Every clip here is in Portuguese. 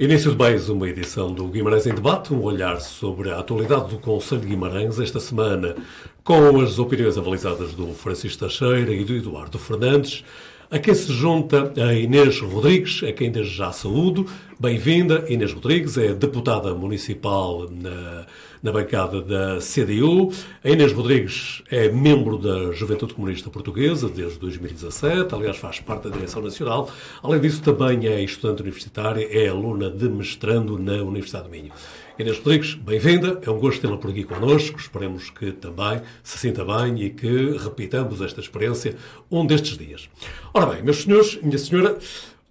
Início de mais uma edição do Guimarães em Debate, um olhar sobre a atualidade do Concelho de Guimarães esta semana, com as opiniões avalizadas do Francisco Teixeira e do Eduardo Fernandes, a quem se junta a Inês Rodrigues, a quem desde já saúdo. Bem-vinda, Inês Rodrigues, é deputada municipal na bancada da CDU. A Inês Rodrigues é membro da Juventude Comunista Portuguesa desde 2017, aliás faz parte da direção nacional. Além disso, também é estudante universitária, é aluna de mestrando na Universidade do Minho. Inês Rodrigues, bem-vinda, é um gosto tê-la por aqui connosco, esperemos que também se sinta bem e que repitamos esta experiência um destes dias. Ora bem, meus senhores, minha senhora,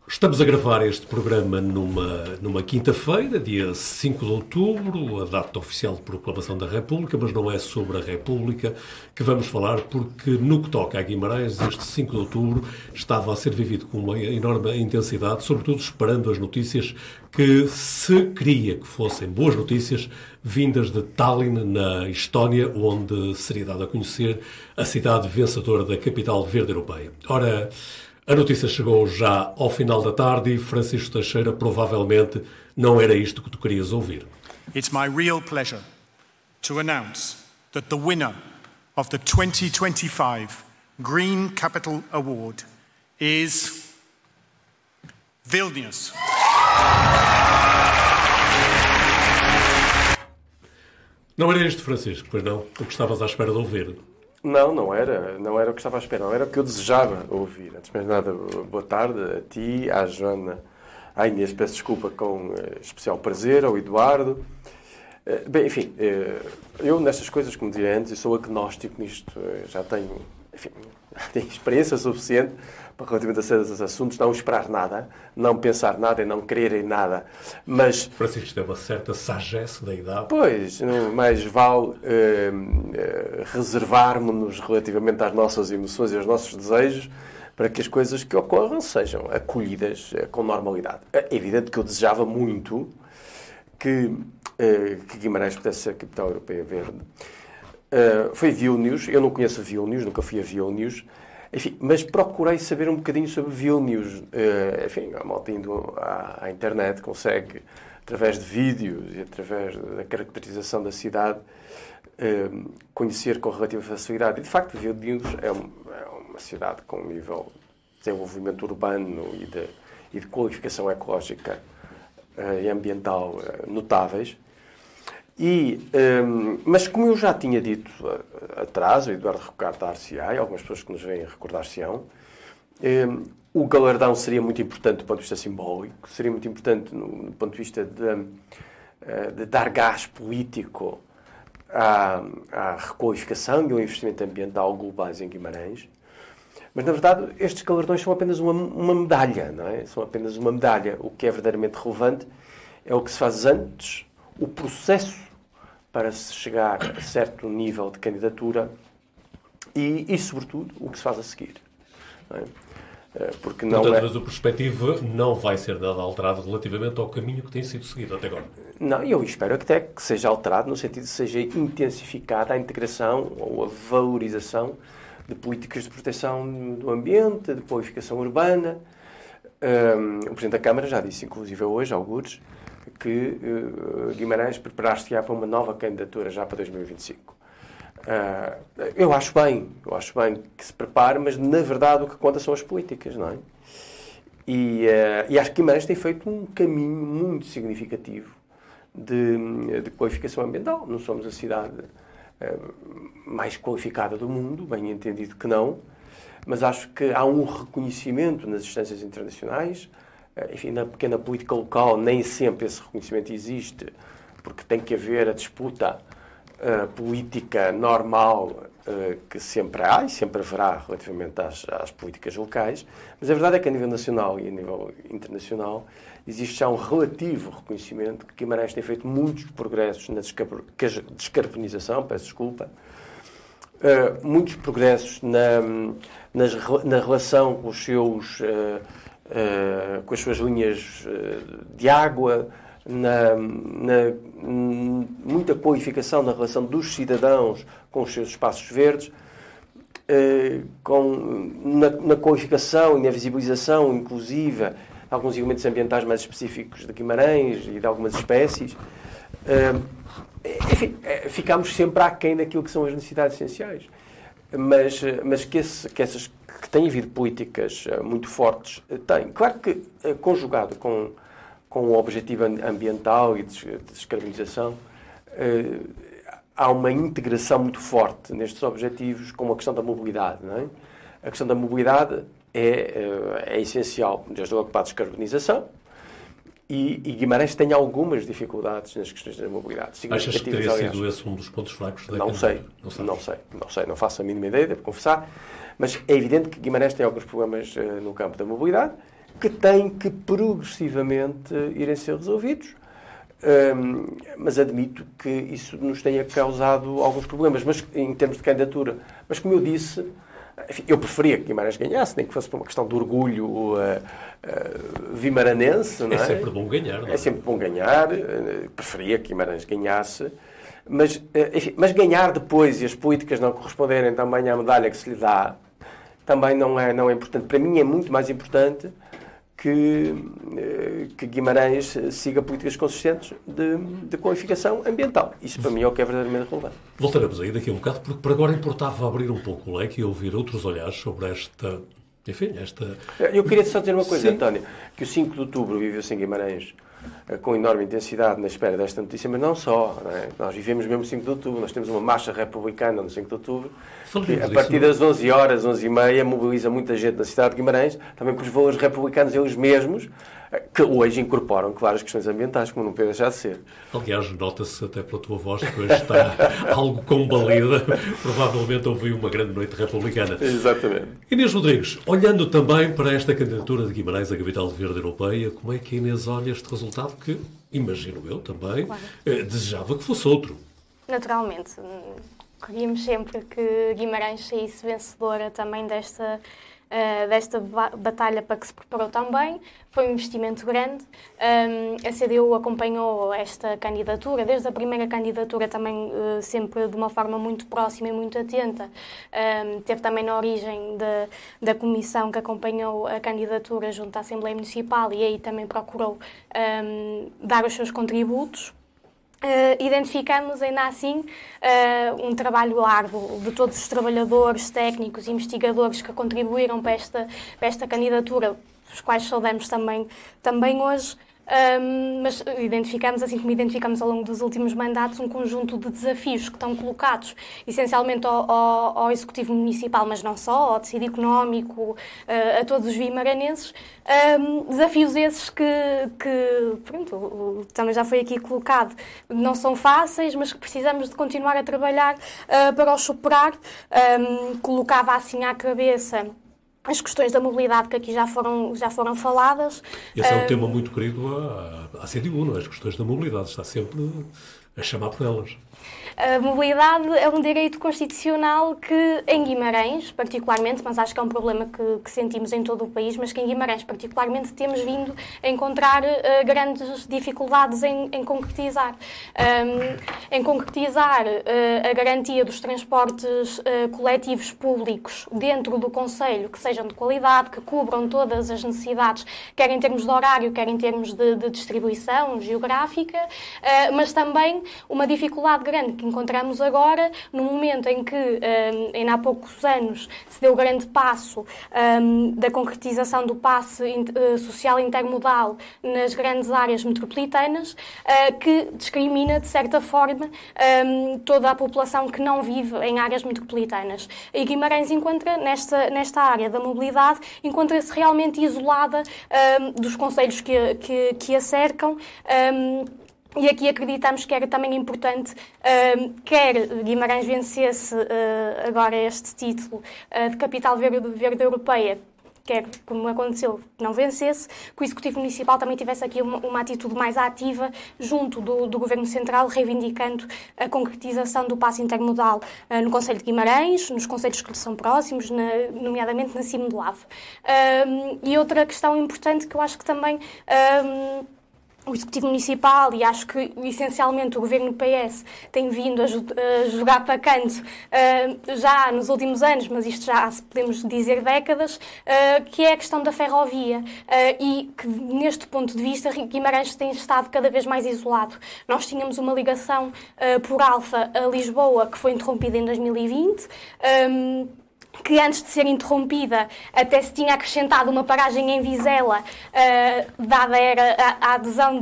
estamos a gravar este programa numa quinta-feira, dia 5 de outubro, a data oficial de proclamação da República, mas não é sobre a República que vamos falar, porque no que toca a Guimarães, este 5 de outubro estava a ser vivido com uma enorme intensidade, sobretudo esperando as notícias que se queria que fossem boas notícias, vindas de Tallinn, na Estónia, onde seria dada a conhecer a cidade vencedora da Capital Verde Europeia. Ora, a notícia chegou já ao final da tarde e Francisco Teixeira, provavelmente não era isto que tu querias ouvir. It's my real pleasure to announce that the winner of the 2025 Green Capital Award is Vilnius. Não era isto, Francisco, pois não? O que estavas à espera de ouvir? Não era o que estava à espera, não era o que eu desejava ouvir. Antes de mais nada, boa tarde a ti, à Joana, à Inês, peço desculpa, com especial prazer, ao Eduardo. Bem, enfim, eu nestas coisas, como dizia antes, eu sou agnóstico nisto, já tenho, enfim, experiência suficiente para relativamente a certos assuntos, não esperar nada, não pensar nada e não querer em nada, mas... Francisco tem uma certa sagesse da idade. Pois, mais vale reservarmos-nos relativamente às nossas emoções e aos nossos desejos para que as coisas que ocorram sejam acolhidas com normalidade. É evidente que eu desejava muito que Guimarães pudesse ser a capital europeia verde. Foi Vilnius, eu não conheço Vilnius, nunca fui a Vilnius, enfim, mas procurei saber um bocadinho sobre Vilnius. Enfim, a malta indo à internet consegue, através de vídeos e através da caracterização da cidade, conhecer com relativa facilidade. E, de facto, Vilnius é uma cidade com um nível de desenvolvimento urbano e de qualificação ecológica e ambiental notáveis. Mas como eu já tinha dito atrás, o Eduardo recordar-se-á, e algumas pessoas que nos vêm recordar-se-ão, o galardão seria muito importante do ponto de vista simbólico, seria muito importante no ponto de vista de dar gás político à requalificação e ao investimento ambiental globais em Guimarães. Mas, na verdade, estes galardões são apenas uma medalha, não é? São apenas uma medalha. O que é verdadeiramente relevante é o que se faz antes, o processo para se chegar a certo nível de candidatura e sobretudo, o que se faz a seguir. Não é? Porque não, portanto, mas o perspectivo não vai ser nada alterado relativamente ao caminho que tem sido seguido até agora. Não, eu espero até que seja alterado, no sentido de seja intensificada a integração ou a valorização de políticas de proteção do ambiente, de qualificação urbana. O Presidente da Câmara já disse, inclusive hoje, algures, que Guimarães preparar-se-á para uma nova candidatura já para 2025. Eu acho bem que se prepare, mas na verdade o que conta são as políticas, não é? E acho que Guimarães tem feito um caminho muito significativo de qualificação ambiental. Não somos a cidade mais qualificada do mundo, bem entendido que não, mas acho que há um reconhecimento nas instâncias internacionais. Enfim, na pequena política local nem sempre esse reconhecimento existe, porque tem que haver a disputa política normal que sempre há e sempre haverá relativamente às políticas locais, mas a verdade é que a nível nacional e a nível internacional existe já um relativo reconhecimento que Guimarães tem feito muitos progressos na descarbonização, peço desculpa, muitos progressos na relação com os seus... com as suas linhas de água, muita qualificação na relação dos cidadãos com os seus espaços verdes, na qualificação e na visibilização inclusiva alguns elementos ambientais mais específicos de Guimarães e de algumas espécies. Enfim, ficámos sempre aquém daquilo que são as necessidades essenciais. Mas que têm havido políticas muito fortes, têm. Claro que, conjugado com o objetivo ambiental e de descarbonização, há uma integração muito forte nestes objetivos com a questão da mobilidade, não é? A questão da mobilidade é essencial, desde logo para a descarbonização, e Guimarães tem algumas dificuldades nas questões da mobilidade. Achas que teria sido esse um dos pontos fracos da economia? Não sei, não faço a mínima ideia, devo confessar, mas é evidente que Guimarães tem alguns problemas no campo da mobilidade que têm que progressivamente irem ser resolvidos, mas admito que isso nos tenha causado alguns problemas, mas em termos de candidatura. Mas, como eu disse, enfim, eu preferia que Guimarães ganhasse, nem que fosse por uma questão de orgulho vimaranense. Não é? É sempre bom ganhar. Não é? É sempre bom ganhar. Preferia que Guimarães ganhasse. Mas ganhar depois e as políticas não corresponderem também à medalha que se lhe dá, também não é importante. Para mim é muito mais importante que Guimarães siga políticas consistentes de qualificação ambiental. Isso, para mim, é o que é verdadeiramente relevante. Voltaremos aí daqui a um bocado, porque para agora importava abrir um pouco o leque e ouvir outros olhares sobre esta... Enfim, esta... Eu queria só dizer uma coisa, sim, António, que o 5 de outubro viveu-se em Guimarães com enorme intensidade na espera desta notícia, mas não só. Não é? Nós vivemos mesmo o 5 de outubro, nós temos uma marcha republicana no 5 de outubro, que a partir das 11 horas, 11h30, mobiliza muita gente na cidade de Guimarães, também pelos valores republicanos eles mesmos, que hoje incorporam, claro, as questões ambientais, como não podia deixar de ser. Aliás, nota-se até pela tua voz que hoje está algo combalida, provavelmente ouviu uma grande noite republicana. Exatamente. Inês Rodrigues, olhando também para esta candidatura de Guimarães à Capital Verde Europeia, como é que a Inês olha este resultado que, imagino eu também, claro, desejava que fosse outro? Naturalmente. Queríamos sempre que Guimarães saísse vencedora também desta batalha para que se preparou tão bem. Foi um investimento grande. A CDU acompanhou esta candidatura, desde a primeira candidatura também sempre de uma forma muito próxima e muito atenta. Teve também na origem da comissão que acompanhou a candidatura junto à Assembleia Municipal e aí também procurou dar os seus contributos. Identificamos ainda assim um trabalho árduo de todos os trabalhadores, técnicos, investigadores que contribuíram para esta candidatura, os quais saudamos também hoje, mas identificamos, assim como identificamos ao longo dos últimos mandatos, um conjunto de desafios que estão colocados essencialmente ao Executivo Municipal, mas não só, ao tecido económico, a todos os vimaranenses. Desafios esses que pronto, também já foi aqui colocado, não são fáceis, mas que precisamos de continuar a trabalhar para os superar. Colocava assim à cabeça as questões da mobilidade que aqui já foram faladas. Esse é um tema muito querido à CDU, não é? As questões da mobilidade, está sempre a chamar por elas. A mobilidade é um direito constitucional que, em Guimarães, particularmente, mas acho que é um problema que sentimos em todo o país, mas que em Guimarães, particularmente, temos vindo a encontrar grandes dificuldades em concretizar. Em concretizar a garantia dos transportes coletivos públicos dentro do Concelho, que sejam de qualidade, que cubram todas as necessidades, quer em termos de horário, quer em termos de distribuição geográfica, mas também uma dificuldade grande que encontramos agora, no momento em que, ainda há poucos anos, se deu o grande passo da concretização do passe social intermodal nas grandes áreas metropolitanas, que discrimina, de certa forma, toda a população que não vive em áreas metropolitanas. E Guimarães encontra, nesta área da mobilidade, encontra-se realmente isolada dos concelhos que a cercam, e aqui acreditamos que era também importante, quer Guimarães vencesse agora este título de Capital Verde Europeia, quer, como aconteceu, não vencesse, que o Executivo Municipal também tivesse aqui uma atitude mais ativa junto do Governo Central, reivindicando a concretização do passe intermodal no Concelho de Guimarães, nos concelhos que lhe são próximos, nomeadamente na CIM do Ave. E outra questão importante que eu acho que também o Executivo Municipal, e acho que essencialmente o Governo PS tem vindo a jogar para canto já nos últimos anos, mas isto já podemos dizer décadas, que é a questão da ferrovia e que neste ponto de vista Guimarães tem estado cada vez mais isolado. Nós tínhamos uma ligação por Alfa a Lisboa que foi interrompida em 2020, que antes de ser interrompida até se tinha acrescentado uma paragem em Vizela, dada era a adesão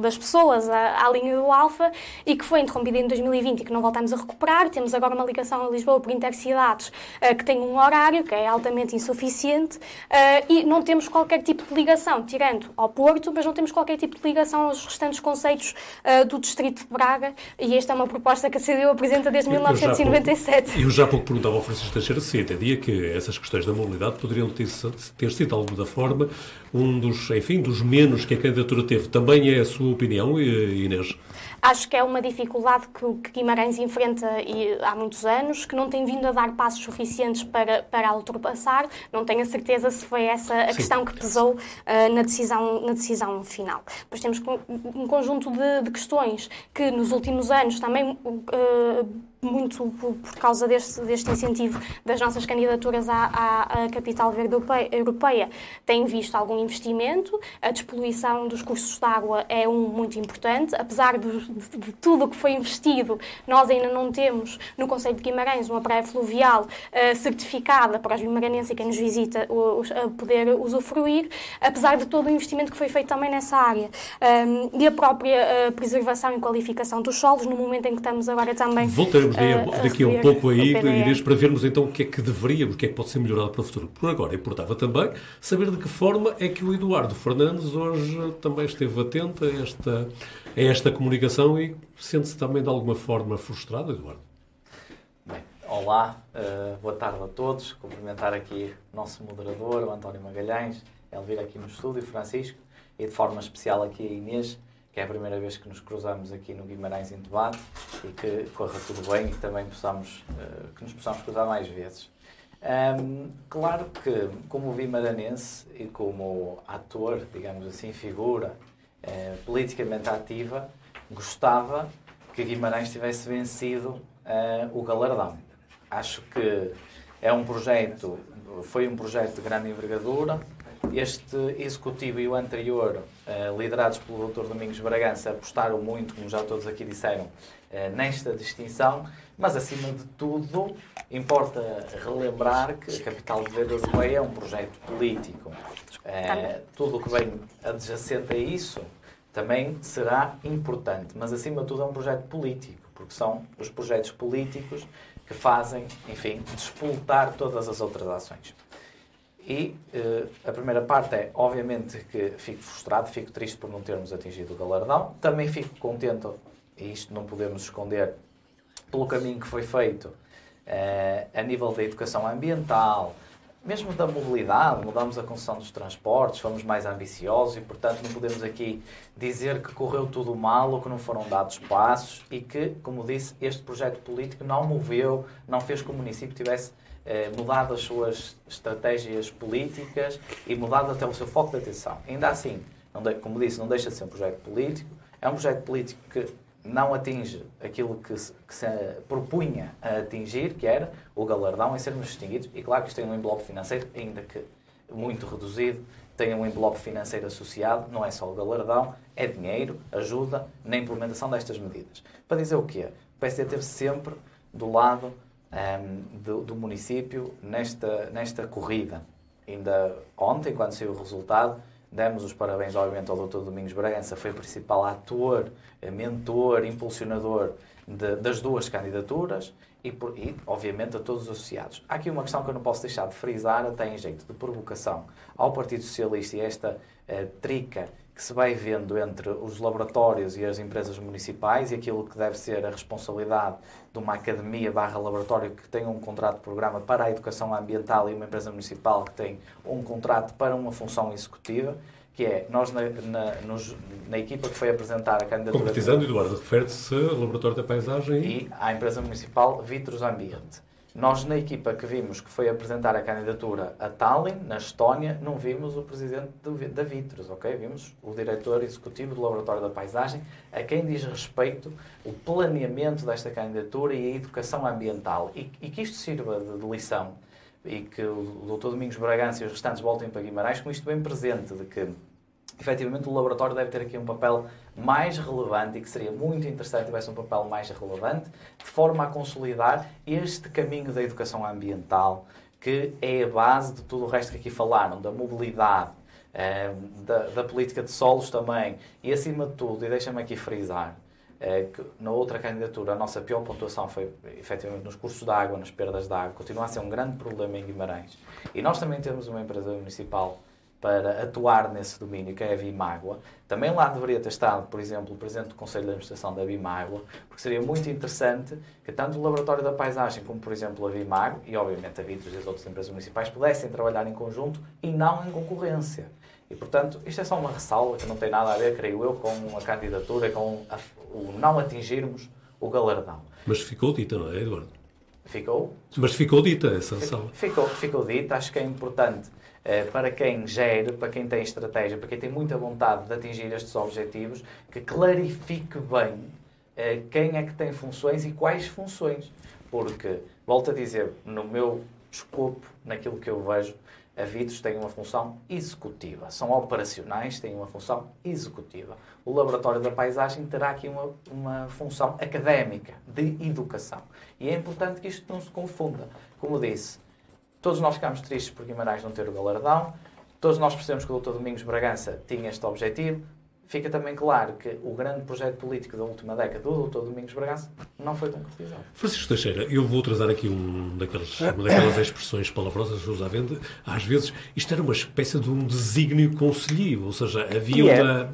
das pessoas à linha do Alfa, e que foi interrompida em 2020 e que não voltámos a recuperar. Temos agora uma ligação a Lisboa por Intercidades que tem um horário que é altamente insuficiente, e não temos qualquer tipo de ligação, tirando ao Porto, mas não temos qualquer tipo de ligação aos restantes concelhos do Distrito de Braga, e esta é uma proposta que a CDU apresenta desde 1997. Eu já pouco perguntava ao Francisco Teixeira se entendia que essas questões da mobilidade poderiam ter sido, de alguma forma, um dos menos que a cada teve. Também é a sua opinião, Inês? Acho que é uma dificuldade que Guimarães enfrenta há muitos anos, que não tem vindo a dar passos suficientes para a ultrapassar. Não tenho a certeza se foi essa a questão que pesou na decisão final. Depois temos um conjunto de questões que nos últimos anos também... muito por causa deste incentivo das nossas candidaturas à Capital Verde Europeia, tem visto algum investimento. A despoluição dos cursos de água é muito importante. Apesar de tudo o que foi investido, nós ainda não temos no concelho de Guimarães uma praia fluvial certificada para os guimaranenses e quem nos visita a poder usufruir, apesar de todo o investimento que foi feito também nessa área. E a própria preservação e qualificação dos solos, no momento em que estamos agora também... Daqui a um pouco aí, Inês, para vermos então o que é que deveríamos, o que é que pode ser melhorado para o futuro. Por agora, importava também saber de que forma é que o Eduardo Fernandes hoje também esteve atento a esta comunicação e sente-se também de alguma forma frustrado, Eduardo. Bem, olá, boa tarde a todos. Cumprimentar aqui o nosso moderador, o António Magalhães, ele vir aqui no estúdio, Francisco, e de forma especial aqui a Inês, que é a primeira vez que nos cruzamos aqui no Guimarães em debate, e que corra tudo bem e também que nos possamos cruzar mais vezes. Claro que, como vimaranense e como ator, digamos assim, figura politicamente ativa, gostava que Guimarães tivesse vencido o galardão. Acho que foi um projeto de grande envergadura. Este executivo e o anterior, liderados pelo Dr. Domingos Bragança, apostaram muito, como já todos aqui disseram, nesta distinção, mas, acima de tudo, importa relembrar que a Capital Verde Europeia é um projeto político. Tudo o que vem adjacente a isso também será importante, mas, acima de tudo, é um projeto político, porque são os projetos políticos que fazem, enfim, disputar todas as outras ações. E a primeira parte é, obviamente, que fico frustrado, fico triste por não termos atingido o galardão. Também fico contente, e isto não podemos esconder, pelo caminho que foi feito a nível da educação ambiental, mesmo da mobilidade. Mudamos a concessão dos transportes, fomos mais ambiciosos e, portanto, não podemos aqui dizer que correu tudo mal ou que não foram dados passos e que, como disse, este projeto político não moveu, não fez que o município tivesse mudado as suas estratégias políticas e mudado até o seu foco de atenção. Ainda assim, como disse, não deixa de ser um projeto político. É um projeto político que não atinge aquilo que se propunha a atingir, que era o galardão, em sermos distinguidos. E claro que isto tem um envelope financeiro, ainda que muito reduzido, tem um envelope financeiro associado. Não é só o galardão, é dinheiro, ajuda na implementação destas medidas. Para dizer o quê? O PSD esteve sempre do lado do município nesta corrida. Ainda ontem, quando saiu o resultado, demos os parabéns, obviamente, ao Dr. Domingos Bragança, foi o principal ator, mentor, impulsionador das duas candidaturas e, obviamente, a todos os associados. Há aqui uma questão que eu não posso deixar de frisar, até em jeito de provocação, ao Partido Socialista e esta trica que se vai vendo entre os laboratórios e as empresas municipais e aquilo que deve ser a responsabilidade de uma academia/laboratório que tem um contrato de programa para a educação ambiental e uma empresa municipal que tem um contrato para uma função executiva, que é, nós na equipa que foi apresentar a candidatura... Concretizando, Eduardo, refere-se ao Laboratório da Paisagem e à empresa municipal Vitros Ambiente. Nós, na equipa que vimos que foi apresentar a candidatura a Tallinn, na Estónia, não vimos o presidente da Vitros, ok? Vimos o diretor executivo do Laboratório da Paisagem, a quem diz respeito o planeamento desta candidatura e a educação ambiental. E que isto sirva de lição e que o Dr. Domingos Bragança e os restantes voltem para Guimarães com isto bem presente, de que, efetivamente, o laboratório deve ter aqui um papel mais relevante e que seria muito interessante que tivesse um papel mais relevante, de forma a consolidar este caminho da educação ambiental, que é a base de tudo o resto que aqui falaram, da mobilidade, da política de solos também, e acima de tudo, e deixa-me aqui frisar, que na outra candidatura a nossa pior pontuação foi efetivamente nos cursos de água, nas perdas de água, continua a ser um grande problema em Guimarães. E nós também temos uma empresa municipal para atuar nesse domínio, que é a Vimágua. Também lá deveria ter estado, por exemplo, o Presidente do Conselho de Administração da Vimágua, porque seria muito interessante que tanto o Laboratório da Paisagem como, por exemplo, a Vimágua, e obviamente a Vitros e as outras empresas municipais, pudessem trabalhar em conjunto e não em concorrência. E, portanto, isto é só uma ressalva que não tem nada a ver, creio eu, com a candidatura, com o não atingirmos o galardão. Mas ficou dita, não é, Eduardo? Ficou. Mas ficou dita essa ressalva. Ficou dita, acho que é importante. Para quem gere, para quem tem estratégia, para quem tem muita vontade de atingir estes objetivos, que clarifique bem quem é que tem funções e quais funções. Porque, volto a dizer, no meu escopo, naquilo que eu vejo, a Vitros tem uma função executiva. São operacionais, têm uma função executiva. O Laboratório da Paisagem terá aqui uma função académica, de educação. E é importante que isto não se confunda. Como disse, todos nós ficámos tristes por Guimarães não ter o galardão. Todos nós percebemos que o Dr. Domingos Bragança tinha este objetivo. Fica também claro que o grande projeto político da última década do Dr. Domingos Bragança não foi tão concretizado. Francisco Teixeira, eu vou trazer aqui uma daquelas expressões palavrosas que se usa às vezes. Isto era uma espécie de um desígnio conselheiro, ou seja, havia uma...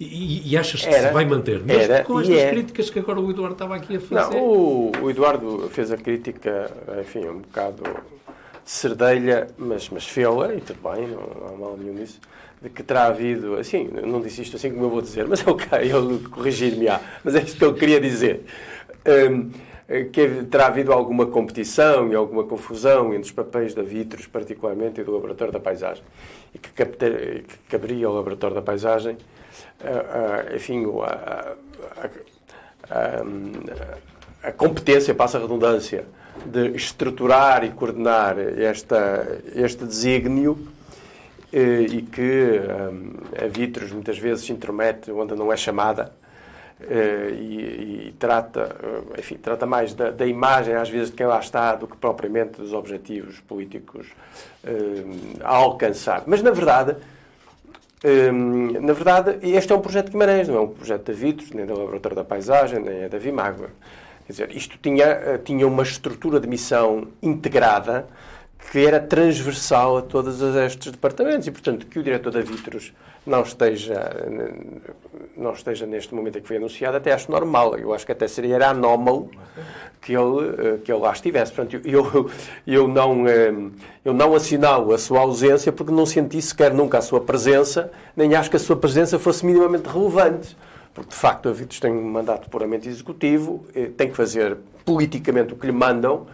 E achas que se vai manter? Mas com estas críticas que agora o Eduardo estava aqui a fazer... Não, o Eduardo fez a crítica, enfim, um bocado... cerdeia, mas fê-la, e tudo bem, não há mal nenhum nisso, de que terá havido, assim, não disse isto assim como eu vou dizer, mas ok, ele corrigir-me-á, mas é isto que eu queria dizer, que terá havido alguma competição e alguma confusão entre os papéis da Vitros, particularmente, e do Laboratório da Paisagem, e que caberia ao Laboratório da Paisagem, enfim, a competência, passa a redundância, de estruturar e coordenar este desígnio e que a Vitros muitas vezes se intromete onde não é chamada e trata, enfim, trata mais da imagem às vezes de quem lá está do que propriamente dos objetivos políticos a alcançar. Mas na verdade este é um projeto de Guimarães, não é um projeto da Vitros, nem do Laboratório da Paisagem, nem é da Vimágua. Quer dizer, isto tinha uma estrutura de missão integrada que era transversal a todos estes departamentos e, portanto, que o diretor da Vitros não esteja neste momento em que foi anunciado, até acho normal. Eu acho que até seria anómalo que ele lá estivesse. Portanto, eu não assinalo a sua ausência porque não senti sequer nunca a sua presença, nem acho que a sua presença fosse minimamente relevante. Porque, de facto, a Vitros tem um mandato puramente executivo, tem que fazer politicamente o que lhe mandam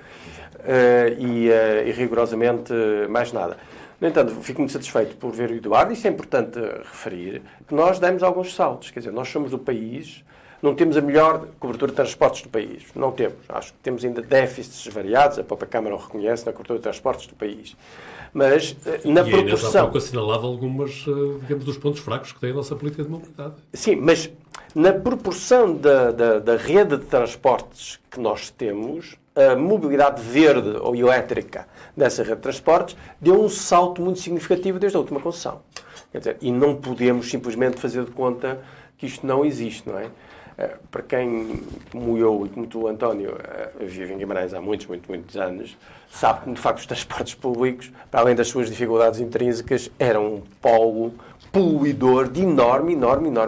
e rigorosamente mais nada. No entanto, fico muito satisfeito por ver o Eduardo, e isso é importante referir, que nós demos alguns saltos. Quer dizer, nós somos do país, não temos a melhor cobertura de transportes do país. Não temos. Acho que temos ainda déficits variados, a própria Câmara o reconhece, na cobertura de transportes do país. Mas, na proporção... E ainda há pouco assinalava algumas, digamos, dos pontos fracos que tem a nossa política de mobilidade. Sim, mas... Na proporção da rede de transportes que nós temos, a mobilidade verde ou elétrica dessa rede de transportes deu um salto muito significativo desde a última concessão. Quer dizer, e não podemos simplesmente fazer de conta que isto não existe, não é? Para quem, como eu e como tu, António, vive em Guimarães há muitos anos, sabe que, de facto, os transportes públicos, para além das suas dificuldades intrínsecas, eram um polo poluidor de enorme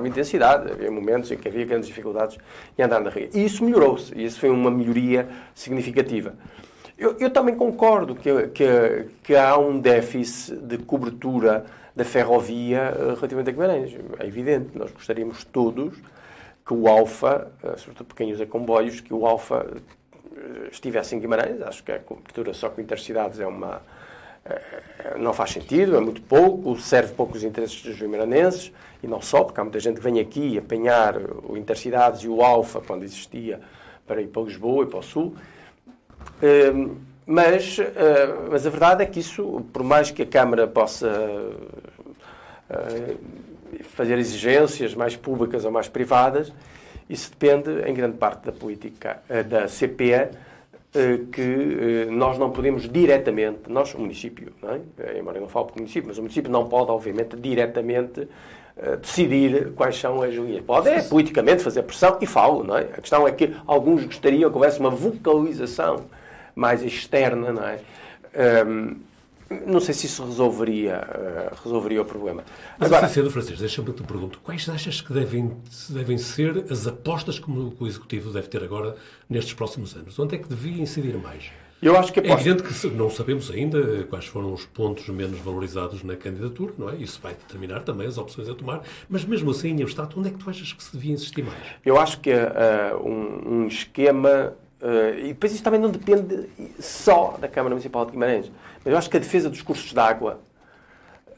intensidade. Havia momentos em que havia grandes dificuldades em andar na rua. E isso melhorou-se. E isso foi uma melhoria significativa. Eu também concordo que há um déficit de cobertura da ferrovia relativamente a Guimarães. É evidente. Nós gostaríamos todos que o Alfa, sobretudo para quem usa comboios, que o Alfa estivesse em Guimarães. Acho que a cobertura só com intercidades é uma... não faz sentido, é muito pouco, serve pouco os interesses dos guimaranenses, e não só, porque há muita gente que vem aqui apanhar o Intercidades e o Alfa, quando existia, para ir para Lisboa e para o Sul. Mas a verdade é que isso, por mais que a Câmara possa fazer exigências mais públicas ou mais privadas, isso depende, em grande parte, da política, da CPE, que nós não podemos diretamente, nós, o município, não é? Eu não falo para o município, mas o município não pode, obviamente, diretamente decidir quais são as linhas. Pode é politicamente fazer pressão e falo, não é? A questão é que alguns gostariam que houvesse uma vocalização mais externa, não é? Não sei se isso resolveria o problema. Mas, agora, sendo, Francisco, deixa-me te pergunto, quais achas que devem ser as apostas que o Executivo deve ter agora nestes próximos anos? Onde é que devia incidir mais? Eu acho que é evidente que não sabemos ainda quais foram os pontos menos valorizados na candidatura, não é? Isso vai determinar também as opções a tomar, mas mesmo assim, em abstrato, onde é que tu achas que se devia insistir mais? Eu acho que um esquema... e depois isso também não depende só da Câmara Municipal de Guimarães. Mas eu acho que a defesa dos cursos de água,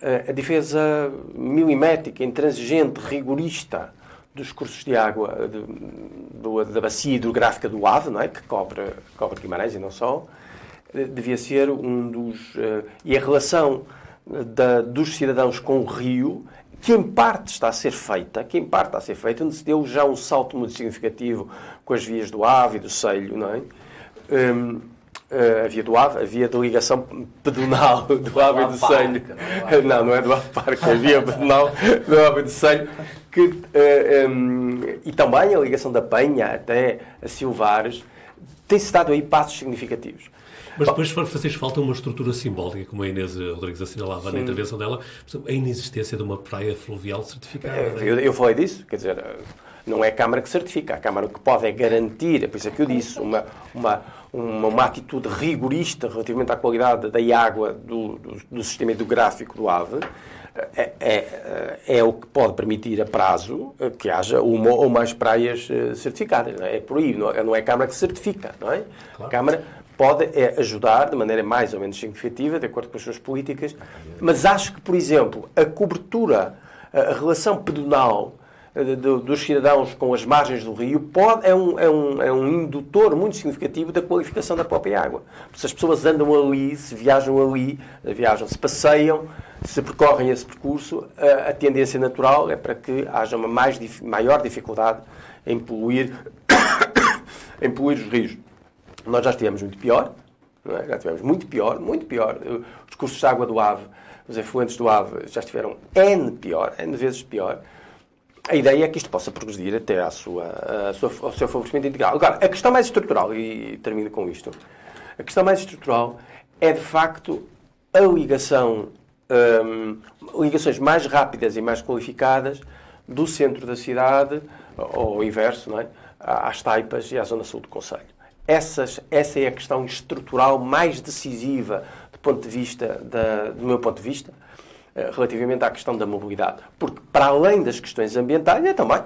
a defesa milimétrica, intransigente, rigorista dos cursos de água da bacia hidrográfica do Ave, não é? Que cobre Guimarães e não só, devia ser um dos... e a relação dos cidadãos com o rio, que em parte está a ser feita, onde se deu já um salto muito significativo com as vias do Ave e do Seilho, não é? A via do Ave, a via de ligação pedonal do Ave e do Seilho. Não é do AvePark, é a via pedonal do Ave e do Seilho. E também a ligação da Penha até a Silvares. Tem-se dado aí passos significativos. Mas depois, Francisco, falta uma estrutura simbólica, como a Inês Rodrigues assinalava, sim, na intervenção dela, a inexistência de uma praia fluvial certificada. Eu falei disso, quer dizer, não é a Câmara que certifica, a Câmara que pode é garantir, é por isso que eu disse, uma atitude rigorista relativamente à qualidade da água do sistema hidrográfico do Ave, é o que pode permitir a prazo que haja uma ou mais praias certificadas, não é? É por aí, não é a Câmara que certifica, não é? Claro. A Câmara pode ajudar de maneira mais ou menos significativa, de acordo com as suas políticas, mas acho que, por exemplo, a cobertura, a relação pedonal dos cidadãos com as margens do rio é um indutor muito significativo da qualificação da própria água. Porque se as pessoas andam ali, se viajam ali, se passeiam, se percorrem esse percurso, a tendência natural é para que haja uma maior dificuldade em poluir os rios. Nós já estivemos muito pior, não é? Já estivemos muito pior. Os cursos de água do Ave, os efluentes do Ave, já estiveram N vezes pior. A ideia é que isto possa progredir até ao seu favorecimento integral. Agora, a questão mais estrutural, e termino com isto, a questão mais estrutural é, de facto, a ligação, ligações mais rápidas e mais qualificadas do centro da cidade, ou o inverso, não é? Às Taipas e à zona sul do concelho. Essa é a questão estrutural mais decisiva do meu ponto de vista, relativamente à questão da mobilidade. Porque, para além das questões ambientais, é também,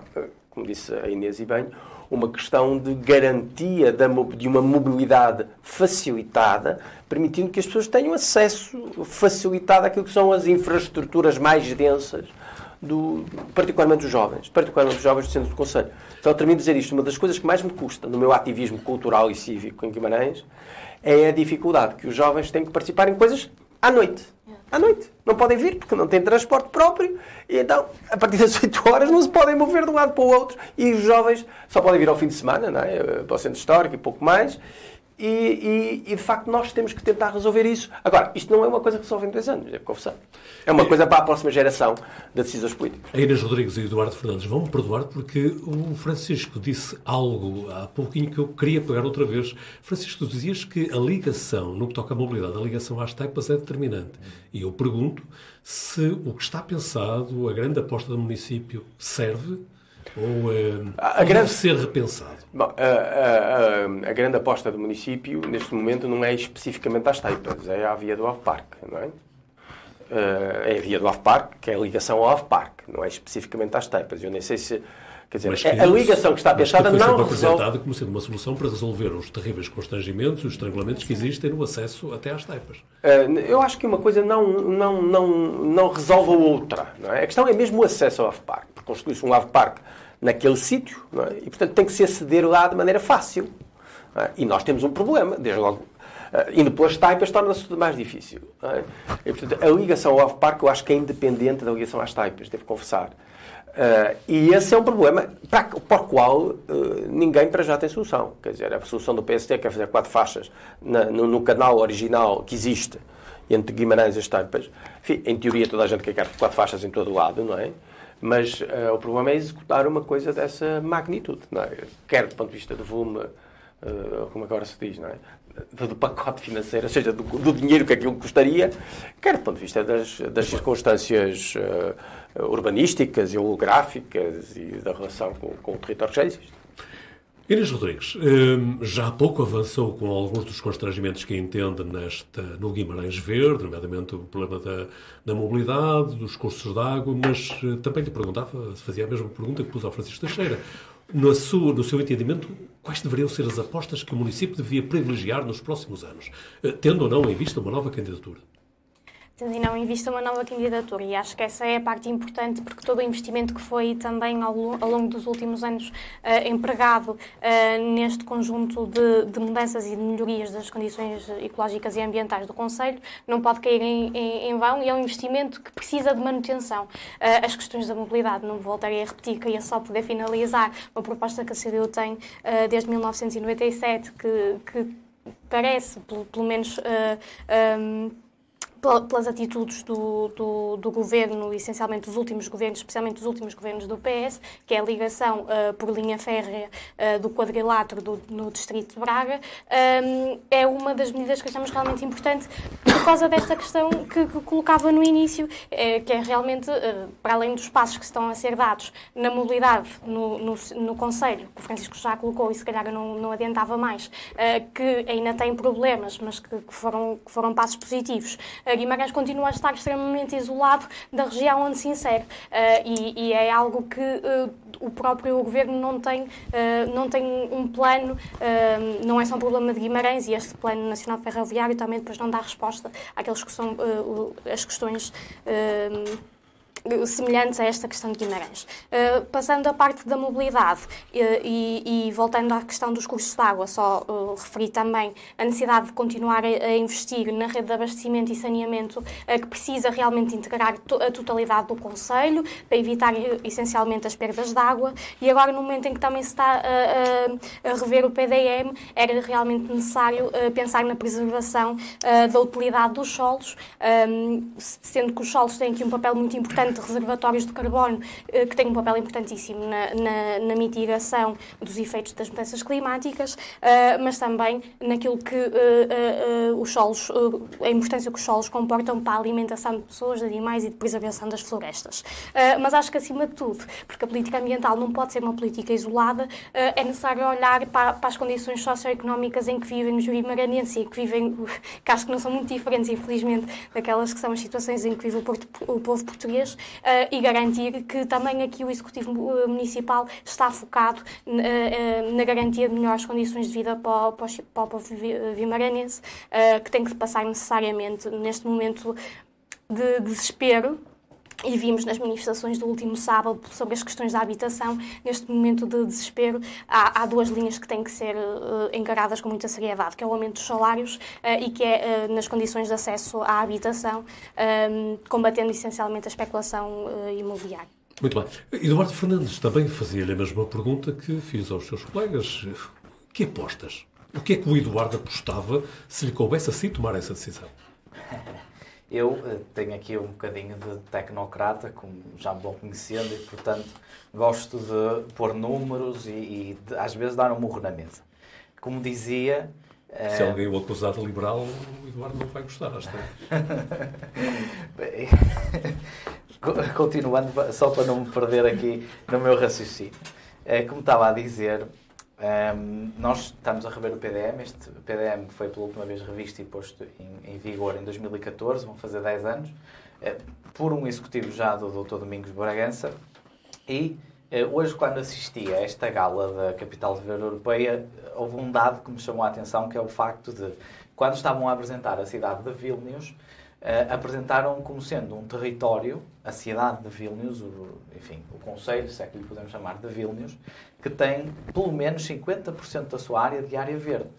como disse a Inês e bem, uma questão de garantia de uma mobilidade facilitada, permitindo que as pessoas tenham acesso facilitado àquilo que são as infraestruturas mais densas, particularmente os jovens do centro do concelho. Então, termino de dizer isto. Uma das coisas que mais me custa no meu ativismo cultural e cívico em Guimarães é a dificuldade que os jovens têm que participar em coisas à noite. À noite. Não podem vir porque não têm transporte próprio e então, a partir das 8 horas, não se podem mover de um lado para o outro e os jovens só podem vir ao fim de semana, não é? Para o centro histórico e pouco mais. E, de facto, nós temos que tentar resolver isso. Agora, isto não é uma coisa que se resolve em 2 anos, devo confessar. É uma coisa para a próxima geração de decisões políticas. A Inês Rodrigues e o Eduardo Fernandes vão-me perdoar porque o Francisco disse algo há pouquinho que eu queria pegar outra vez. Francisco, tu dizias que a ligação, no que toca à mobilidade, a ligação às Taipas é determinante. E eu pergunto se o que está pensado, a grande aposta do município, serve... Ou deve ser repensado? Bom, a grande aposta do município, neste momento, não é especificamente às Taipas, é à via do AvePark, não é? é a via do AvePark, que é a ligação ao AvePark, não é especificamente às Taipas. Eu nem sei se... Quer dizer, mas a ligação que está pensada não resolve... Mas foi apresentada como sendo uma solução para resolver os terríveis constrangimentos, os estrangulamentos que existem no acesso até às Taipas. Eu acho que uma coisa não resolve a outra. Não é? A questão é mesmo o acesso ao AvePark, porque construiu-se um AvePark naquele sítio, não é? E, portanto, tem que se aceder lá de maneira fácil. Não é? E nós temos um problema, desde logo. Indo pelas Taipas torna-se tudo mais difícil. Não é? E, portanto, a ligação ao AvePark eu acho que é independente da ligação às Taipas, devo confessar. E esse é um problema para o qual ninguém para já tem solução. Quer dizer, a solução do PSD que é fazer 4 faixas no canal original que existe entre Guimarães e as Taipas. Enfim, em teoria toda a gente quer 4 faixas em todo o lado, não é? Mas o problema é executar uma coisa dessa magnitude, não é? Quer do ponto de vista do volume, como agora se diz, não é? Do pacote financeiro, ou seja, do dinheiro que aquilo custaria, quer do ponto de vista das circunstâncias... urbanísticas e holográficas e da relação com o território que já existe. Inês Rodrigues, já há pouco avançou com alguns dos constrangimentos que entende no Guimarães Verde, nomeadamente o problema da mobilidade, dos cursos de água, mas também lhe perguntava, fazia a mesma pergunta que pus ao Francisco Teixeira, no seu entendimento, quais deveriam ser as apostas que o município devia privilegiar nos próximos anos, tendo ou não em vista uma nova candidatura? E não invista uma nova candidatura, e acho que essa é a parte importante, porque todo o investimento que foi também ao longo dos últimos anos empregado neste conjunto de mudanças e de melhorias das condições ecológicas e ambientais do Concelho não pode cair em vão, e é um investimento que precisa de manutenção. As questões da mobilidade, não voltarei a repetir, queria só poder finalizar uma proposta que a CDU tem desde 1997, que parece, pelo menos... pelas atitudes do governo, essencialmente dos últimos governos, especialmente dos últimos governos do PS, que é a ligação por linha férrea do quadrilátero no distrito de Braga, é uma das medidas que achamos realmente importante por causa desta questão que colocava no início, que é realmente, para além dos passos que estão a ser dados na mobilidade no Concelho, que o Francisco já colocou e se calhar não adiantava mais, que ainda tem problemas, mas que foram passos positivos. Guimarães continua a estar extremamente isolado da região onde se insere e é algo que o próprio governo não tem um plano, não é só um problema de Guimarães, e este plano nacional ferroviário também depois não dá resposta àqueles que são as questões semelhantes a esta questão de Guimarães. Passando à parte da mobilidade e voltando à questão dos cursos de água, só referi também a necessidade de continuar a investir na rede de abastecimento e saneamento, que precisa realmente integrar a totalidade do Concelho para evitar essencialmente as perdas de água, e agora no momento em que também se está a rever o PDM, era realmente necessário pensar na preservação da utilidade dos solos, sendo que os solos têm aqui um papel muito importante de reservatórios de carbono, que têm um papel importantíssimo na mitigação dos efeitos das mudanças climáticas, mas também naquilo que os solos, a importância que os solos comportam para a alimentação de pessoas, de animais e de preservação das florestas. Mas acho que acima de tudo, porque a política ambiental não pode ser uma política isolada, é necessário olhar para as condições socioeconómicas em que vivem os guimarãenses e que acho que não são muito diferentes, infelizmente, daquelas que são as situações em que vive o povo português, e garantir que também aqui o Executivo Municipal está focado na garantia de melhores condições de vida para o povo vimaranense, que tem que se passar necessariamente neste momento de desespero, e vimos nas manifestações do último sábado sobre as questões da habitação, neste momento de desespero, há duas linhas que têm que ser encaradas com muita seriedade, que é o aumento dos salários e que é nas condições de acesso à habitação, combatendo essencialmente a especulação imobiliária. Muito bem. Eduardo Fernandes também fazia-lhe a mesma pergunta que fiz aos seus colegas. Que apostas? O que é que o Eduardo apostava se lhe coubesse assim tomar essa decisão? Eu tenho aqui um bocadinho de tecnocrata, como já me vou conhecendo, e, portanto, gosto de pôr números e às vezes, dar um murro na mesa. Como dizia... Se alguém o acusar de liberal, o Eduardo não vai gostar, acho que... Continuando, só para não me perder aqui no meu raciocínio. Como estava a dizer, nós estamos a rever o PDM. Este PDM foi pela última vez revisto e posto em vigor em 2014, vão fazer 10 anos. por um executivo já do Dr. Domingos Bragança e hoje, quando assisti a esta gala da Capital Verde Europeia, houve um dado que me chamou a atenção, que é o facto de, quando estavam a apresentar a cidade de Vilnius, apresentaram como sendo um território, a cidade de Vilnius, o concelho, se é que lhe podemos chamar, de Vilnius, que tem pelo menos 50% da sua área de área verde.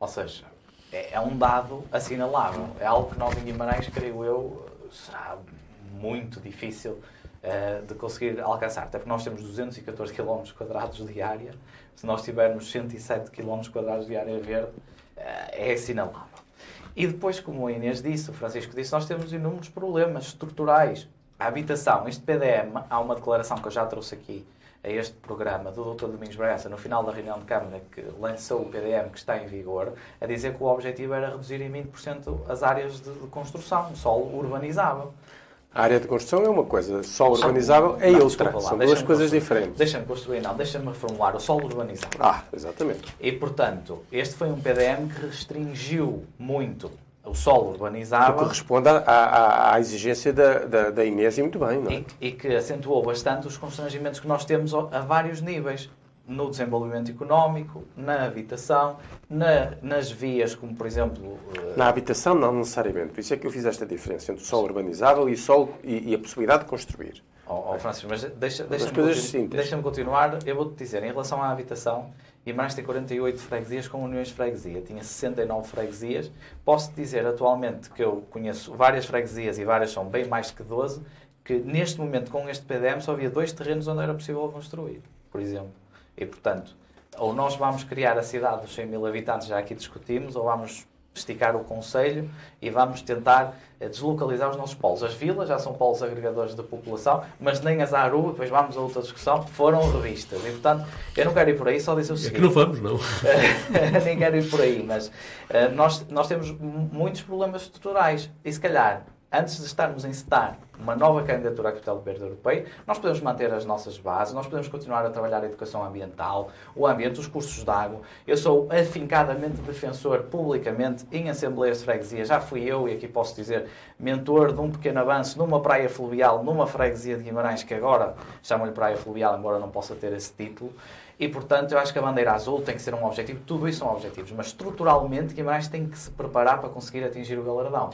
Ou seja, é um dado assinalável. É algo que nós em Guimarães, creio eu, será muito difícil de conseguir alcançar. Até porque nós temos 214 km² de área. Se nós tivermos 107 km² de área verde, é assinalável. E depois, como a Inês disse, o Francisco disse, nós temos inúmeros problemas estruturais. A habitação, este PDM, há uma declaração que eu já trouxe aqui a este programa do Dr. Domingos Bragança, no final da reunião de Câmara, que lançou o PDM que está em vigor, a dizer que o objetivo era reduzir em 20% as áreas de construção, solo urbanizável. A área de construção é uma coisa, solo urbanizável é outra. São duas coisas diferentes. Deixa-me construir, não, deixa-me reformular o solo urbanizável. Ah, exatamente. E, portanto, este foi um PDM que restringiu muito o solo urbanizável. Que corresponde à exigência da Inês, e muito bem, não é? E que acentuou bastante os constrangimentos que nós temos a vários níveis. No desenvolvimento económico, na habitação, nas vias, como por exemplo... Na habitação não necessariamente, por isso é que eu fiz esta diferença entre o solo urbanizável e a possibilidade de construir. Francisco, mas deixa-me continuar, eu vou-te dizer, em relação à habitação, Guimarães tem 48 freguesias com uniões de freguesia, tinha 69 freguesias, posso-te dizer atualmente que eu conheço várias freguesias e várias são bem mais que 12, que neste momento com este PDM só havia 2 terrenos onde era possível construir, por exemplo. E, portanto, ou nós vamos criar a cidade dos 100 mil habitantes, já aqui discutimos, ou vamos esticar o concelho e vamos tentar deslocalizar os nossos polos. As vilas já são polos agregadores de população, mas nem as Aru, depois vamos a outra discussão, foram revistas. E, portanto, eu não quero ir por aí, só dizer o seguinte... É que não vamos, não. Nem quero ir por aí, mas nós temos muitos problemas estruturais. E, se calhar, antes de estarmos a encetar uma nova candidatura à Capital Verde Europeia, nós podemos manter as nossas bases, nós podemos continuar a trabalhar a educação ambiental, o ambiente, os cursos de água. Eu sou afincadamente defensor, publicamente, em assembleias de freguesia. Já fui eu, e aqui posso dizer, mentor de um pequeno avanço numa praia fluvial, numa freguesia de Guimarães, que agora chamam-lhe praia fluvial, embora não possa ter esse título. E, portanto, eu acho que a bandeira azul tem que ser um objetivo. Tudo isso são objetivos, mas estruturalmente Guimarães tem que se preparar para conseguir atingir o galardão.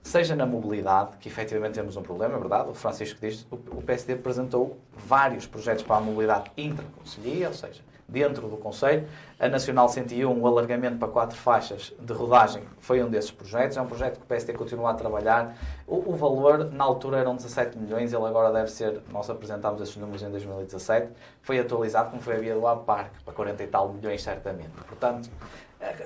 Seja na mobilidade, que efetivamente temos um problema, é verdade, o Francisco diz, o PSD apresentou vários projetos para a mobilidade intraconcelhia, ou seja, dentro do Conselho. A Nacional 101, o alargamento para 4 faixas de rodagem, foi um desses projetos. É um projeto que o PSD continua a trabalhar. O valor, na altura, eram 17 milhões, ele agora deve ser, nós apresentámos esses números em 2017, foi atualizado, como foi a via do AvePark, para 40 e tal milhões, certamente. Portanto,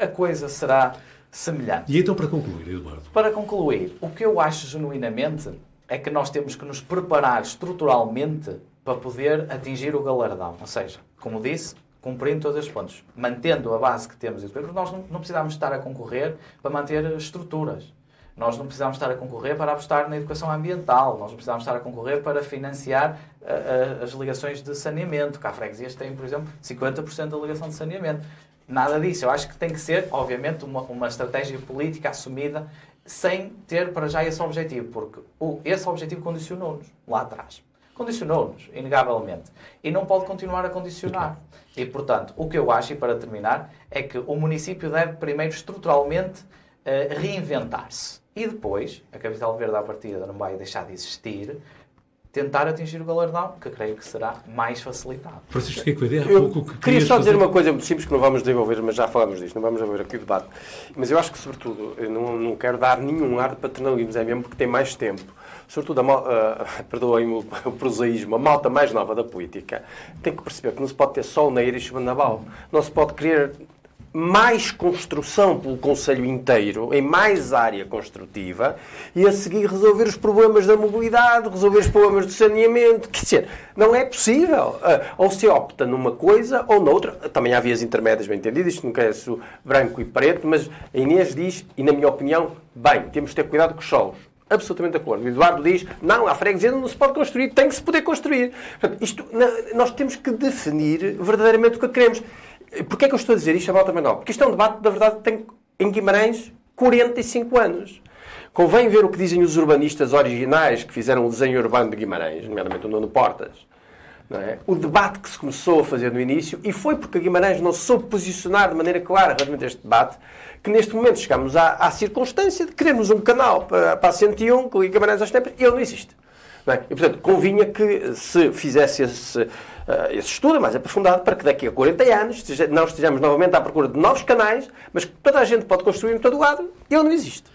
a coisa será... semelhante. E então, para concluir, Eduardo? Para concluir, o que eu acho genuinamente é que nós temos que nos preparar estruturalmente para poder atingir o galardão. Ou seja, como disse, cumprindo todos os pontos, mantendo a base que temos. Porque nós não precisamos estar a concorrer para manter estruturas. Nós não precisamos estar a concorrer para apostar na educação ambiental. Nós não precisamos estar a concorrer para financiar as ligações de saneamento. Cá freguesias têm, por exemplo, 50% da ligação de saneamento. Nada disso. Eu acho que tem que ser, obviamente, uma estratégia política assumida sem ter para já esse objetivo, porque esse objetivo condicionou-nos lá atrás. Condicionou-nos, inegavelmente. E não pode continuar a condicionar. E, portanto, o que eu acho, e para terminar, é que o município deve primeiro estruturalmente reinventar-se. E depois, a Capital Verde à partida não vai deixar de existir, tentar atingir o galardão, que creio que será mais facilitado. Francisco, que ideia há pouco que queria só dizer uma coisa muito simples, que não vamos desenvolver, mas já falámos disto, não vamos desenvolver aqui o debate. Mas eu acho que, sobretudo, eu não quero dar nenhum ar de paternalismo, é mesmo porque tem mais tempo. Sobretudo, perdoem-me o prosaísmo, a malta mais nova da política tem que perceber que não se pode ter sol na eira e chuva na balde. Não se pode querer mais construção pelo Conselho inteiro, em mais área construtiva, e a seguir resolver os problemas da mobilidade, resolver os problemas do saneamento. Quer dizer, não é possível. Ou se opta numa coisa ou noutra. Também há vias intermédias bem entendidas, isto nunca é branco e preto, mas a Inês diz, e na minha opinião, bem, temos de ter cuidado com os solos. Absolutamente de acordo. O Eduardo diz, não, a freguesia não se pode construir, tem que se poder construir. Portanto, nós temos que definir verdadeiramente o que queremos. Porquê é que eu estou a dizer isto, a malta menor? Porque isto é um debate, na verdade, que tem em Guimarães 45 anos. Convém ver o que dizem os urbanistas originais que fizeram o desenho urbano de Guimarães, nomeadamente o Nuno Portas. Não é? O debate que se começou a fazer no início, e foi porque Guimarães não soube posicionar de maneira clara realmente este debate, que neste momento chegamos à circunstância de querermos um canal para a 101, que liga Guimarães aos tempos, e ele não existe. Não é? E, portanto, convinha que se fizesse esse estudo mais aprofundado para que daqui a 40 anos não estejamos novamente à procura de novos canais, mas que toda a gente pode construir em todo lado, e ele não existe.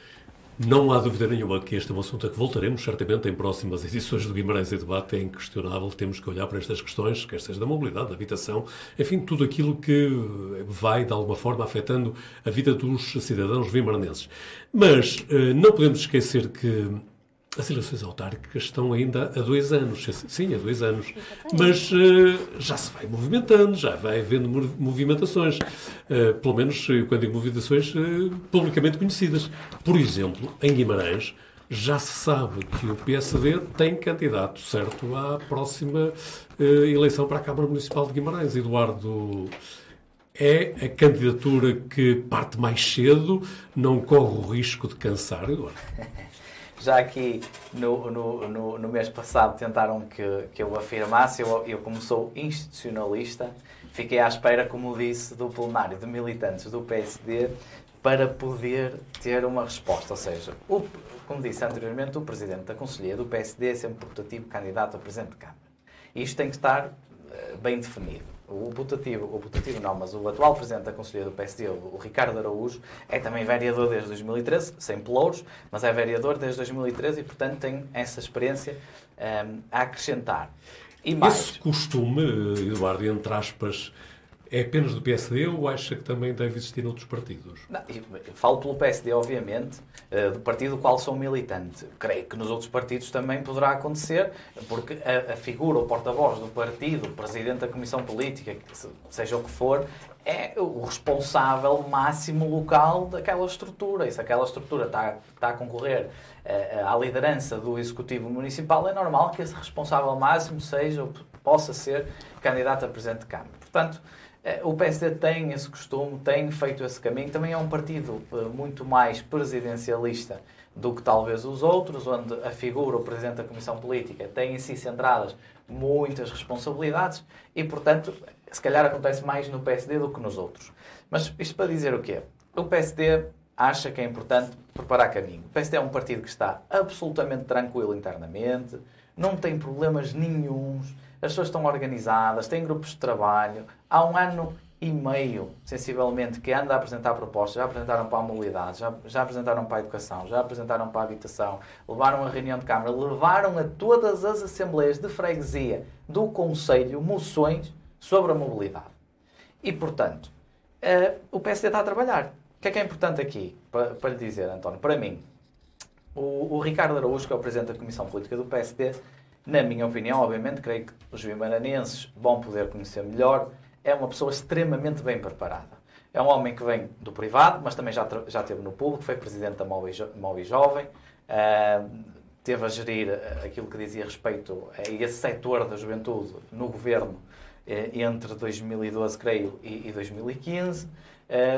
Não há dúvida nenhuma que este é um assunto a que voltaremos, certamente, em próximas edições do Guimarães em Debate. É inquestionável, temos que olhar para estas questões, quer seja da mobilidade, da habitação, enfim, tudo aquilo que vai, de alguma forma, afetando a vida dos cidadãos guimaranenses. Mas não podemos esquecer que as eleições autárquicas estão ainda há 2 anos. Sim, há 2 anos. Mas já se vai movimentando, já vai havendo movimentações. Pelo menos, quando digo movimentações, publicamente conhecidas. Por exemplo, em Guimarães, já se sabe que o PSD tem candidato, certo, à próxima eleição para a Câmara Municipal de Guimarães. Eduardo, é a candidatura que parte mais cedo, não corre o risco de cansar agora? Já aqui no mês passado tentaram que eu afirmasse, eu como sou institucionalista, fiquei à espera, como disse, do plenário de militantes do PSD para poder ter uma resposta. Ou seja, como disse anteriormente, o Presidente da Conselhia do PSD é sempre portativo candidato a Presidente de Câmara. Isto tem que estar bem definido. O putativo não, mas o atual Presidente da Conselhia do PSD, o Ricardo Araújo, é também vereador desde 2013, sem pelouros, mas é vereador desde 2013 e, portanto, tem essa experiência a acrescentar. E mais, esse costume, Eduardo, entre aspas, é apenas do PSD ou acha que também deve existir noutros partidos? Não, eu falo pelo PSD, obviamente, do partido do qual sou militante. Creio que nos outros partidos também poderá acontecer, porque a figura, o porta-voz do partido, o presidente da comissão política, seja o que for, é o responsável máximo local daquela estrutura. E se aquela estrutura está a concorrer à liderança do Executivo Municipal, é normal que esse responsável máximo possa ser candidato a Presidente de Câmara. Portanto, o PSD tem esse costume, tem feito esse caminho. Também é um partido muito mais presidencialista do que talvez os outros, onde a figura, o Presidente da Comissão Política, tem em si centradas muitas responsabilidades e, portanto, se calhar acontece mais no PSD do que nos outros. Mas isto para dizer o quê? O PSD acha que é importante preparar caminho. O PSD é um partido que está absolutamente tranquilo internamente, não tem problemas nenhuns. As pessoas estão organizadas, têm grupos de trabalho. Há 1 ano e meio, sensivelmente, que anda a apresentar propostas. Já apresentaram para a mobilidade, já apresentaram para a educação, já apresentaram para a habitação, levaram a reunião de Câmara, levaram a todas as assembleias de freguesia do Conselho moções sobre a mobilidade. E, portanto, o PSD está a trabalhar. O que é importante aqui, para lhe dizer, António? Para mim, o Ricardo Araújo, que é o Presidente da Comissão Política do PSD, na minha opinião, obviamente, creio que os guimaranenses vão poder conhecer melhor, é uma pessoa extremamente bem preparada. É um homem que vem do privado, mas também já esteve no público, foi presidente da Móvel Jovem, teve a gerir aquilo que dizia respeito a esse setor da juventude no governo entre 2012, creio, e 2015.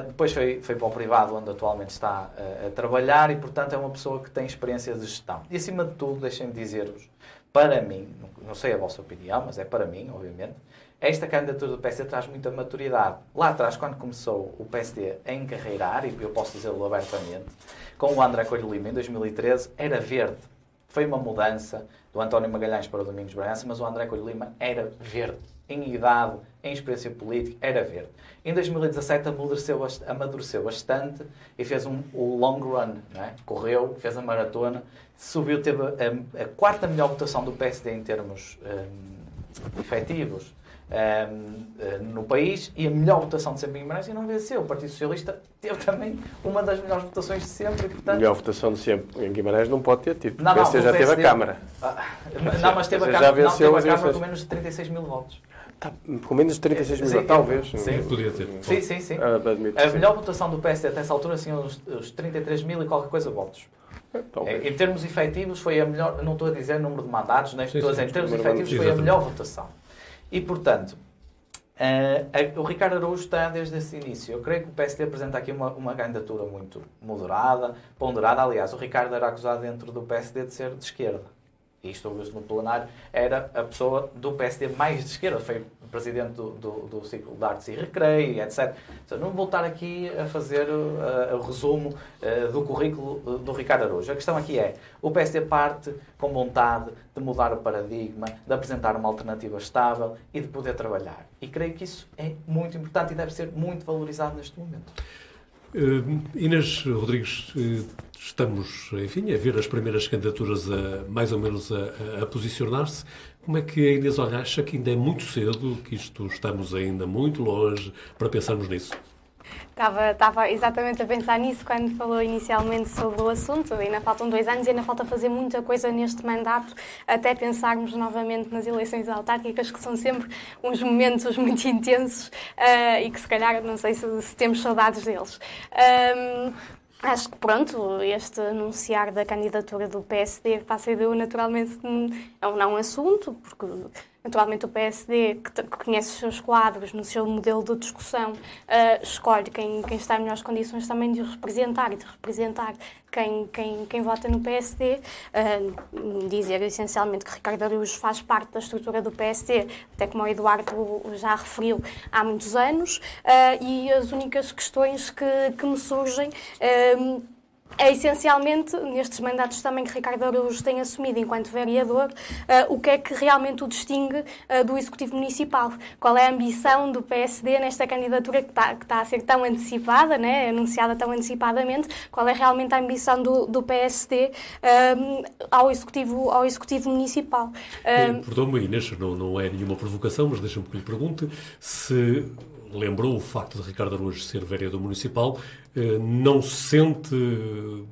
Depois foi para o privado, onde atualmente está a trabalhar, e, portanto, é uma pessoa que tem experiência de gestão. E, acima de tudo, deixem-me dizer-vos, para mim, não sei a vossa opinião, mas é para mim, obviamente, esta candidatura do PSD traz muita maturidade. Lá atrás, quando começou o PSD a encarreirar, e eu posso dizê-lo abertamente, com o André Coelho Lima, em 2013, era verde. Foi uma mudança do António Magalhães para o Domingos Bragança, mas o André Coelho Lima era verde. Em idade, em experiência política, era verde. Em 2017, amadureceu bastante e fez o long run, não é? Correu, fez a maratona, subiu, teve a 4ª melhor votação do PSD em termos efetivos no país e a melhor votação de sempre em Guimarães, e não venceu. O Partido Socialista teve também uma das melhores votações de sempre. E, portanto, a melhor votação de sempre em Guimarães não pode ter tido. Não, o PSD já teve a Câmara. Não, mas teve a Câmara com menos de 36 mil votos. Com menos de 36 mil, talvez. Sim, podia ter. Sim. Admito, a melhor votação do PSD até essa altura tinha uns 33 mil e qualquer coisa votos. Em termos efetivos, foi a melhor. Não estou a dizer número de mandatos, nem estou a dizer. Em termos efetivos, foi a melhor votação. E, portanto, O Ricardo Araújo está desde esse início. Eu creio que o PSD apresenta aqui uma candidatura muito moderada, ponderada. Aliás, o Ricardo era acusado dentro do PSD de ser de esquerda. Isto ouviu-se no plenário. Era a pessoa do PSD mais de esquerda. Foi presidente do ciclo de artes e recreio, etc. Então, não vou estar aqui a fazer o resumo do currículo do Ricardo Araújo. A questão aqui é, o PSD parte com vontade de mudar o paradigma, de apresentar uma alternativa estável e de poder trabalhar. E creio que isso é muito importante e deve ser muito valorizado neste momento. Inês Rodrigues, estamos, enfim, a ver as primeiras candidaturas a, mais ou menos a posicionar-se. Como é que a Inês olha, acha que ainda é muito cedo, que isto estamos ainda muito longe para pensarmos nisso? Estava exatamente a pensar nisso quando falou inicialmente sobre o assunto. Ainda faltam 2 anos e ainda falta fazer muita coisa neste mandato até pensarmos novamente nas eleições autárquicas, que são sempre uns momentos muito intensos e que se calhar, não sei se temos saudades deles. Acho que pronto, este anunciar da candidatura do PSD para a CDU naturalmente não é um assunto, porque naturalmente o PSD, que conhece os seus quadros, no seu modelo de discussão, escolhe quem está em melhores condições também de representar e de representar quem vota no PSD. Dizer essencialmente que Ricardo Araújo faz parte da estrutura do PSD, até como o Eduardo já referiu, há muitos anos, e as únicas questões que me surgem é essencialmente, nestes mandatos também que Ricardo Araújo tem assumido enquanto vereador, o que é que realmente o distingue do Executivo Municipal. Qual é a ambição do PSD nesta candidatura que está a ser tão antecipada, né, anunciada tão antecipadamente? Qual é realmente a ambição do PSD ao Executivo Municipal? Perdão-me, Inês, não é nenhuma provocação, mas deixa-me que lhe pergunte se lembrou o facto de Ricardo Araújo ser vereador municipal, não sente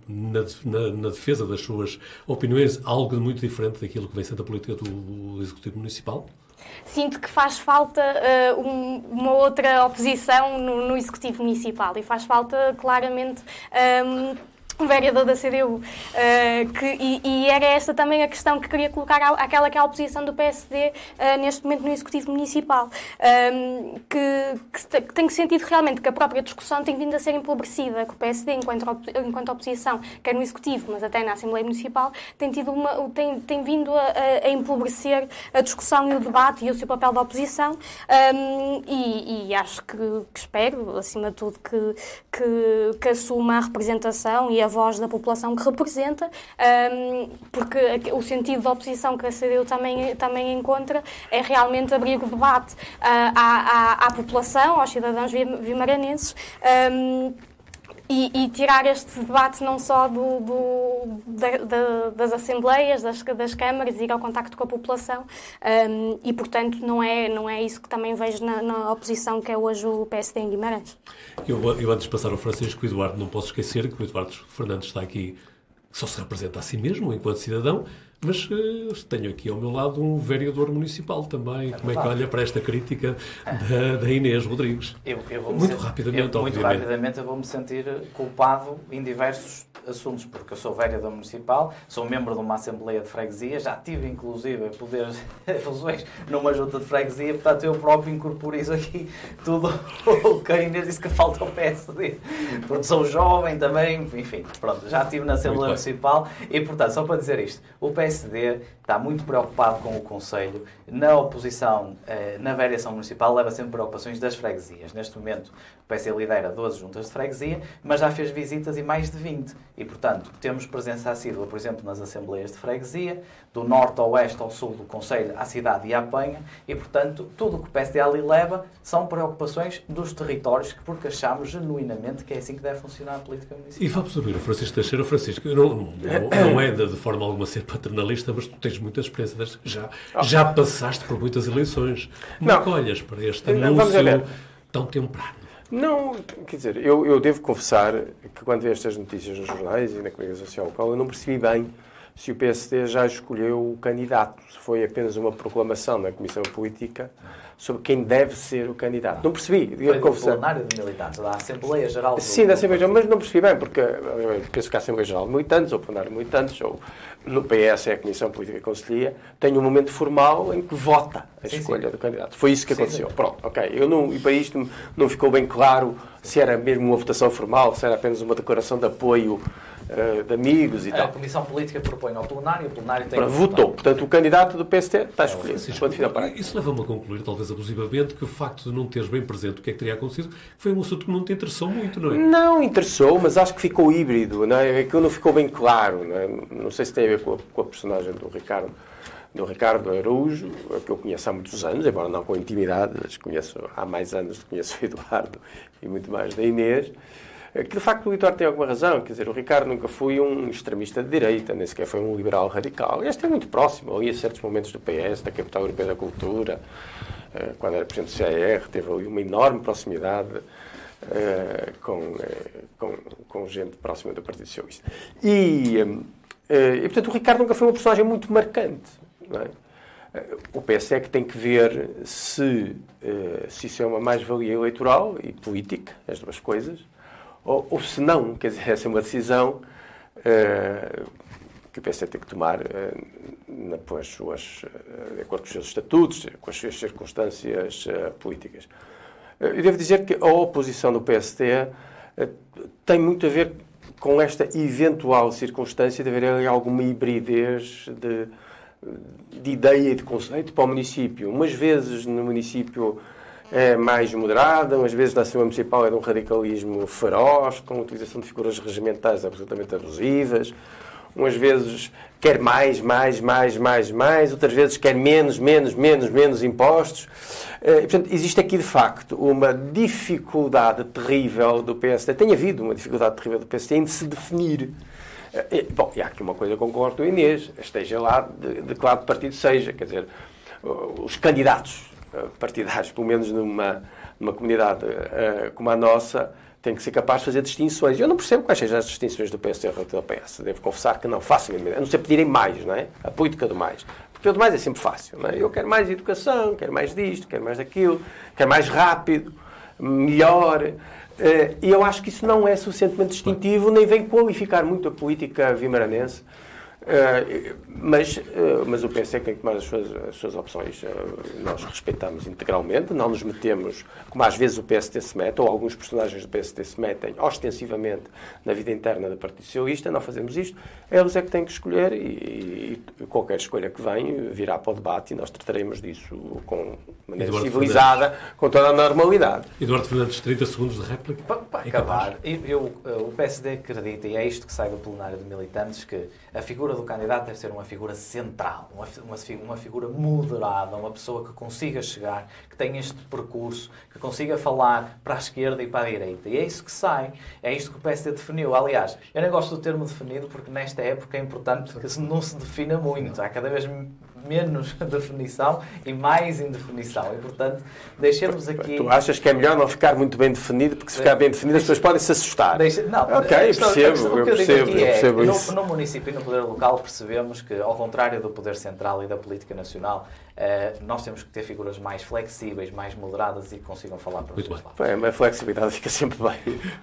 na defesa das suas opiniões algo muito diferente daquilo que vem sendo a política do Executivo Municipal? Sinto que faz falta uma outra oposição no Executivo Municipal e faz falta claramente um vereador da CDU. E era esta também a questão que queria colocar àquela que é a oposição do PSD neste momento no Executivo Municipal. Que tem sentido realmente que a própria discussão tem vindo a ser empobrecida, que o PSD, enquanto oposição, quer no Executivo, mas até na Assembleia Municipal, tem vindo a empobrecer a discussão e o debate e o seu papel da oposição. E acho que espero, acima de tudo, que assuma a representação e a voz da população que representa, porque o sentido da oposição que a CDU também encontra é realmente abrir o debate à população, aos cidadãos vimaranenses, e tirar este debate não só das assembleias, das câmaras, ir ao contacto com a população, e, portanto, não é isso que também vejo na oposição que é hoje o PSD em Guimarães. Eu antes de passar ao Francisco e Eduardo, não posso esquecer que o Eduardo Fernandes está aqui, só se representa a si mesmo enquanto cidadão, mas tenho aqui ao meu lado um vereador municipal também. Como é que olha para esta crítica da Inês Rodrigues? Muito rapidamente eu vou-me sentir culpado em diversos assuntos, porque eu sou vereador municipal, sou membro de uma assembleia de freguesia, já tive inclusive poderes fusões numa junta de freguesia, portanto eu próprio incorporizo aqui tudo o que a Inês disse que falta ao PSD, porque sou jovem também, enfim, pronto, já estive na Assembleia Municipal e, portanto, só para dizer isto, o PSD está muito preocupado com o Conselho. Na oposição, na variação municipal, leva sempre preocupações das freguesias. Neste momento, o PSD lidera 12 juntas de freguesia, mas já fez visitas e mais de 20. E, portanto, temos presença assídua, por exemplo, nas assembleias de freguesia, do norte ao oeste ao sul do Conselho, à cidade e à Penha. E, portanto, tudo o que o PSD ali leva são preocupações dos territórios, porque achamos genuinamente que é assim que deve funcionar a política municipal. E vamos ouvir o Francisco Teixeira. Francisco, não é de forma alguma ser paternalista, mas tu tens muita experiência. Já passaste por muitas eleições. Não olhas para este anúncio tão temprano. Não, quer dizer, eu devo confessar que quando vi estas notícias nos jornais e na comunicação social local, eu não percebi bem se o PSD já escolheu o candidato, se foi apenas uma proclamação na Comissão Política sobre quem deve ser o candidato. Não percebi. Foi do plenário de militantes, da Assembleia Geral do... Sim, da Assembleia Geral, mas não percebi bem, porque penso que a Assembleia Geral de Militantes, ou o plenário de militantes, ou no PS é a Comissão Política que aconselha, tem um momento formal em que vota a escolha do candidato. Foi isso que aconteceu. Sim. Pronto, ok. E para isto não ficou bem claro se era mesmo uma votação formal, se era apenas uma declaração de apoio de amigos e tal. A Comissão Política propõe ao plenário, o plenário tem... Votou. Portanto, o candidato do PST está escolhido. Isso leva-me a concluir, talvez abusivamente, que o facto de não teres bem presente o que é que teria acontecido foi um assunto que não te interessou muito, não é? Não interessou, mas acho que ficou híbrido, não é? Aquilo não ficou bem claro, não é? Não sei se tem a ver com a personagem do Ricardo Araújo, que eu conheço há muitos anos, embora não com intimidade, mas conheço há mais anos do que conheço o Eduardo e muito mais da Inês, que de facto o Eduardo tem alguma razão, quer dizer, o Ricardo nunca foi um extremista de direita, nem sequer foi um liberal radical. Este é muito próximo, ali a certos momentos do PS, da Capital Europeia da Cultura, quando era presidente do CAR, teve ali uma enorme proximidade com gente próxima do Partido Socialista. E, portanto, o Ricardo nunca foi uma personagem muito marcante, não é? O PS é que tem que ver se isso é uma mais-valia eleitoral e política, as duas coisas, ou se não, quer dizer, essa é uma decisão que o PS tem que tomar de acordo com os seus estatutos, com as suas circunstâncias políticas. Eu devo dizer que a oposição do PSD tem muito a ver com esta eventual circunstância de haver alguma hibridez de ideia e de conceito para o município. Umas vezes no município é mais moderada, umas vezes na Assembleia Municipal é de um radicalismo feroz, com a utilização de figuras regimentais absolutamente abusivas. Umas vezes quer mais, outras vezes quer menos impostos. E, portanto, existe aqui, de facto, uma dificuldade terrível do PSD. Tem havido uma dificuldade terrível do PSD em se definir. Bom, e há aqui uma coisa que concordo com a Inês, esteja lá de que lado de partido seja. Quer dizer, os candidatos partidários, pelo menos numa comunidade como a nossa, têm que ser capazes de fazer distinções. Eu não percebo quais sejam as distinções do PSD relativamente ao PS. Devo confessar que não faço a mínima ideia. A não ser pedirem mais, não é? A política do mais. Porque o do mais é sempre fácil, não é? Eu quero mais educação, quero mais disto, quero mais daquilo, quero mais rápido, melhor. E eu acho que isso não é suficientemente distintivo, nem vem qualificar muito a política vimaranense. Mas o PS é que tem que tomar as suas opções. Nós respeitamos integralmente, não nos metemos, como às vezes o PSD se mete, ou alguns personagens do PSD se metem ostensivamente na vida interna do Partido Socialista. Não fazemos isto, eles é que têm que escolher e qualquer escolha que venha virá para o debate e nós trataremos disso com maneira civilizada, com toda a normalidade. Eduardo Fernandes, 30 segundos de réplica. Para acabar, o PSD acredita, e é isto que sai do plenário de militantes, que a figura do candidato deve ser uma figura central, uma figura moderada, uma pessoa que consiga chegar, que tenha este percurso, que consiga falar para a esquerda e para a direita. E é isso que sai, é isto que o PSD definiu. Aliás, eu nem gosto do termo definido porque nesta época é importante que não se defina muito. Há cada vez menos definição e mais indefinição. E, portanto, deixemos aqui... Tu achas que é melhor não ficar muito bem definido, porque se ficar bem definido as pessoas podem se assustar. Eu percebo isso. No município e no poder local percebemos que, ao contrário do poder central e da política nacional, nós temos que ter figuras mais flexíveis, mais moderadas e que consigam falar para os dois lados. Bem, a flexibilidade fica sempre bem.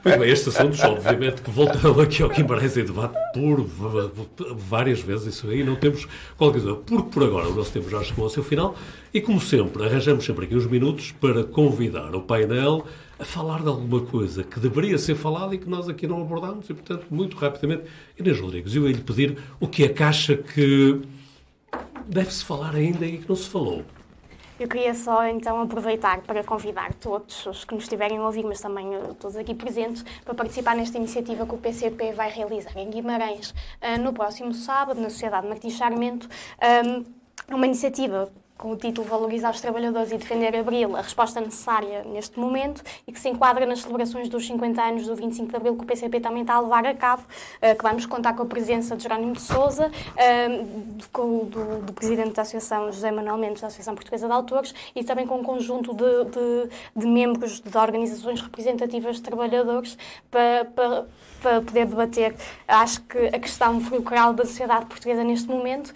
Muito bem, estes assuntos, obviamente, que voltam aqui ao Guimarães em debate por várias vezes, isso aí não temos qualquer coisa. Porque por agora o nosso tempo já chegou ao seu final e, como sempre, arranjamos sempre aqui uns minutos para convidar o painel a falar de alguma coisa que deveria ser falada e que nós aqui não abordámos e, portanto, muito rapidamente, Inês Rodrigues, eu ia lhe pedir o que é que acha que deve-se falar ainda e que não se falou. Eu queria só, então, aproveitar para convidar todos os que nos estiverem a ouvir, mas também todos aqui presentes, para participar nesta iniciativa que o PCP vai realizar em Guimarães no próximo sábado, na Sociedade Martins Sarmento. Uma iniciativa com o título Valorizar os Trabalhadores e Defender Abril, a resposta necessária neste momento, e que se enquadra nas celebrações dos 50 anos do 25 de Abril que o PCP também está a levar a cabo, que vamos contar com a presença de Jerónimo de Sousa, do Presidente da Associação José Manuel Mendes, da Associação Portuguesa de Autores, e também com um conjunto de membros de organizações representativas de trabalhadores para poder debater, acho que a questão fulcral da sociedade portuguesa neste momento,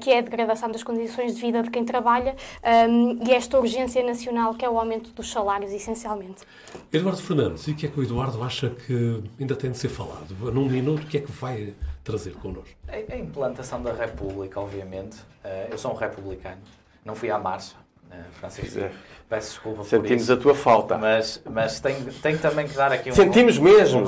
que é a degradação das condições de vida de quem trabalha, e esta urgência nacional que é o aumento dos salários, essencialmente. Eduardo Fernandes, e o que é que o Eduardo acha que ainda tem de ser falado? Num minuto, o que é que vai trazer connosco? A implantação da República, obviamente. Eu sou um republicano, não fui à marcha, Francisco, peço desculpa sentimos por isso. Sentimos a tua falta. Mas tenho também que dar aqui um... Sentimos mesmo.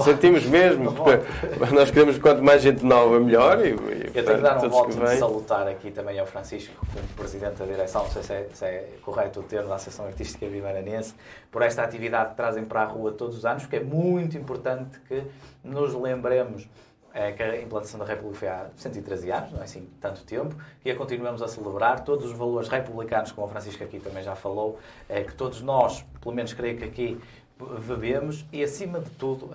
Porque nós queremos quanto mais gente nova, melhor. Eu tenho que dar um voto de salutar aqui também ao Francisco, como Presidente da Direção, não sei se é correto o termo, da Associação Artística Guimarãense, por esta atividade que trazem para a rua todos os anos, porque é muito importante que nos lembremos que a implantação da República foi há 113 anos, não é assim tanto tempo, e a continuamos a celebrar todos os valores republicanos, como o Francisco aqui também já falou, que todos nós, pelo menos creio que aqui, bebemos, e acima de tudo,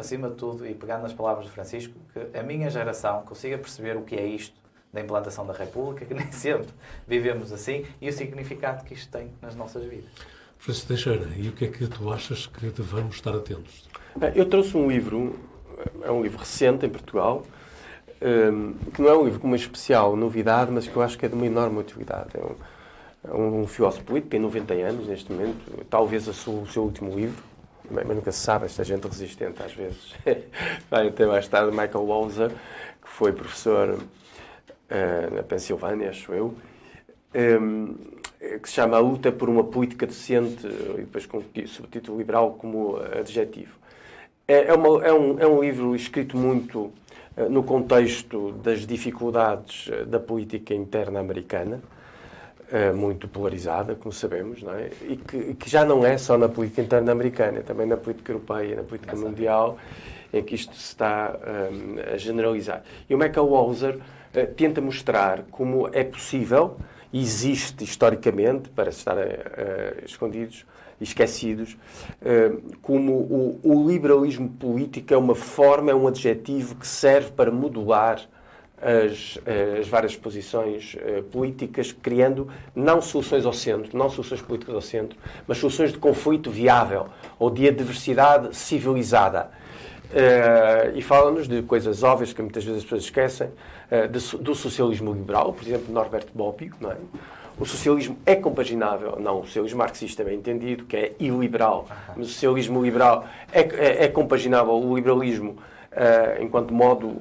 e pegando nas palavras do Francisco, que a minha geração consiga perceber o que é isto da implantação da República, que nem sempre vivemos assim, e o significado que isto tem nas nossas vidas. Francisco Teixeira, e o que é que tu achas que devemos estar atentos? Eu trouxe um livro... É um livro recente em Portugal, que não é um livro com uma especial novidade, mas que eu acho que é de uma enorme utilidade. É um filósofo político, tem 90 anos neste momento, talvez o seu último livro, mas nunca se sabe, esta gente resistente às vezes. Vai até mais tarde, Michael Walzer, que foi professor na Pensilvânia, acho eu, que se chama A Luta por uma Política Decente, e depois com o subtítulo liberal como adjetivo. É um livro escrito muito no contexto das dificuldades da política interna americana, muito polarizada, como sabemos, não é? E que já não é só na política interna americana, também na política europeia, na política mundial, em que isto se está a generalizar. E o Michael Walzer tenta mostrar como é possível, existe historicamente, para estar escondidos, esquecidos, como o liberalismo político é uma forma, é um adjetivo que serve para modular as várias posições políticas, criando não soluções ao centro, não soluções políticas ao centro, mas soluções de conflito viável ou de adversidade civilizada. E fala-nos de coisas óbvias que muitas vezes as pessoas esquecem, do socialismo liberal, por exemplo, Norbert Bobbio, não é? O socialismo é compaginável, não, o socialismo marxista bem entendido, que é iliberal, mas o socialismo liberal é compaginável ao liberalismo enquanto modo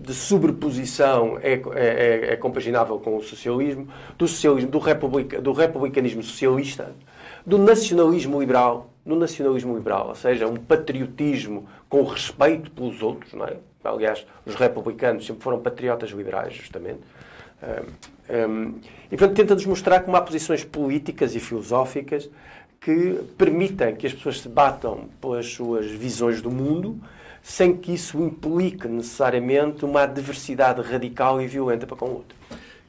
de sobreposição, é compaginável com o socialismo do republicanismo socialista, do nacionalismo liberal, ou seja, um patriotismo com respeito pelos outros, não é? Aliás, os republicanos sempre foram patriotas liberais, justamente. E, portanto, tenta-nos mostrar como há posições políticas e filosóficas que permitem que as pessoas se batam pelas suas visões do mundo sem que isso implique necessariamente uma adversidade radical e violenta para com o outro.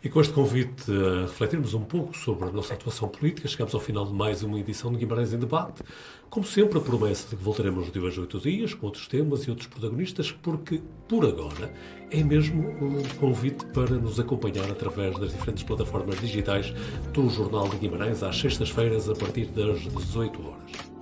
E com este convite a refletirmos um pouco sobre a nossa atuação política, chegamos ao final de mais uma edição de Guimarães em Debate. Como sempre, a promessa de que voltaremos de hoje a 8 dias, com outros temas e outros protagonistas, porque, por agora, é mesmo um convite para nos acompanhar através das diferentes plataformas digitais do Jornal de Guimarães, às sextas-feiras, a partir das 18 horas.